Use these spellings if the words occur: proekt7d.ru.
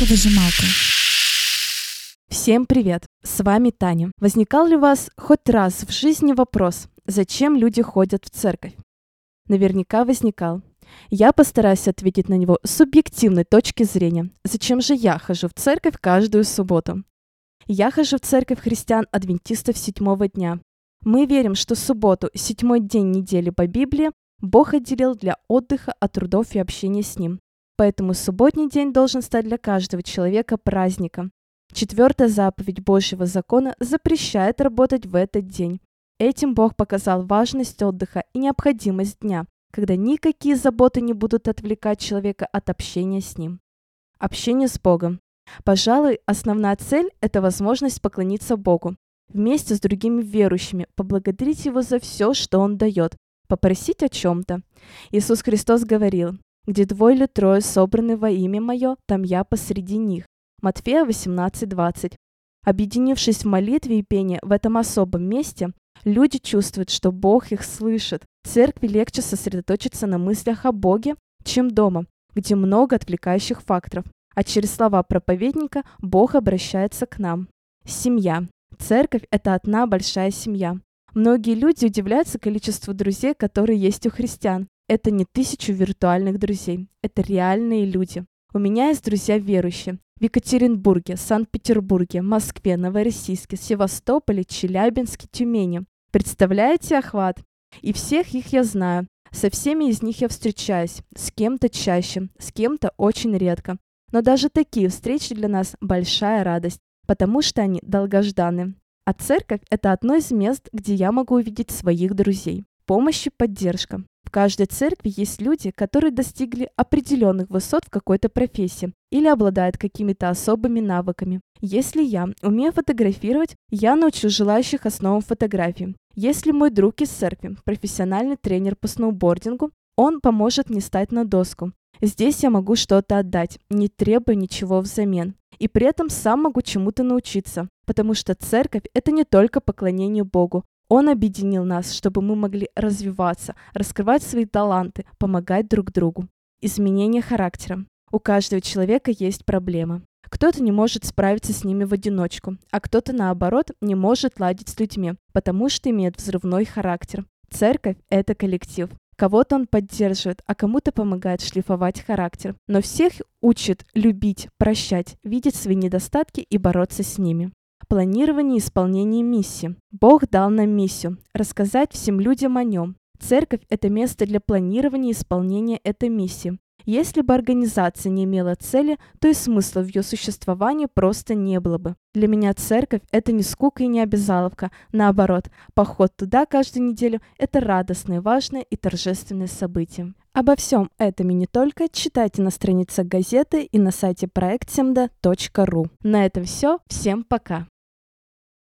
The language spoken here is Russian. Вязалка-выжималка. Всем привет! С вами Таня. Возникал ли у вас хоть раз в жизни вопрос, зачем люди ходят в церковь? Наверняка возникал. Я постараюсь ответить на него с субъективной точки зрения. Зачем же я хожу в церковь каждую субботу? Я хожу в церковь христиан-адвентистов седьмого дня. Мы верим, что субботу, седьмой день недели по Библии, Бог отделил для отдыха от трудов и общения с Ним. Поэтому субботний день должен стать для каждого человека праздником. 4-я заповедь Божьего закона запрещает работать в этот день. Этим Бог показал важность отдыха и необходимость дня, когда никакие заботы не будут отвлекать человека от общения с Ним. Общение с Богом. Пожалуй, основная цель – это возможность поклониться Богу вместе с другими верующими, поблагодарить Его за все, что Он дает, попросить о чем-то. Иисус Христос говорил: «Где двое или трое собраны во имя Мое, там Я посреди них». Матфея 18:20. Объединившись в молитве и пении в этом особом месте, люди чувствуют, что Бог их слышит. Церкви легче сосредоточиться на мыслях о Боге, чем дома, где много отвлекающих факторов. А через слова проповедника Бог обращается к нам. Семья. Церковь – это одна большая семья. Многие люди удивляются количеству друзей, которые есть у христиан. Это не 1000 виртуальных друзей, это реальные люди. У меня есть друзья верующие в Екатеринбурге, Санкт-Петербурге, Москве, Новороссийске, Севастополе, Челябинске, Тюмени. Представляете охват? И всех их я знаю. Со всеми из них я встречаюсь, с кем-то чаще, с кем-то очень редко. Но даже такие встречи для нас большая радость, потому что они долгожданны. А церковь – это одно из мест, где я могу увидеть своих друзей. Помощь и поддержка. В каждой церкви есть люди, которые достигли определенных высот в какой-то профессии или обладают какими-то особыми навыками. Если я умею фотографировать, я научу желающих основам фотографии. Если мой друг из церкви – профессиональный тренер по сноубордингу, он поможет мне стать на доску. Здесь я могу что-то отдать, не требуя ничего взамен. И при этом сам могу чему-то научиться, потому что церковь – это не только поклонение Богу. Он объединил нас, чтобы мы могли развиваться, раскрывать свои таланты, помогать друг другу. Изменение характера. У каждого человека есть проблемы. Кто-то не может справиться с ними в одиночку, а кто-то, наоборот, не может ладить с людьми, потому что имеет взрывной характер. Церковь – это коллектив. Кого-то он поддерживает, а кому-то помогает шлифовать характер. Но всех учит любить, прощать, видеть свои недостатки и бороться с ними. Планирование и исполнение миссии. Бог дал нам миссию – рассказать всем людям о Нем. Церковь – это место для планирования и исполнения этой миссии. Если бы организация не имела цели, то и смысла в ее существовании просто не было бы. Для меня церковь – это не скука и не обязаловка. Наоборот, поход туда каждую неделю – это радостное, важное и торжественное событие. Обо всем этом и не только читайте на страницах газеты и на сайте proekt7d.ru. На этом все. Всем пока!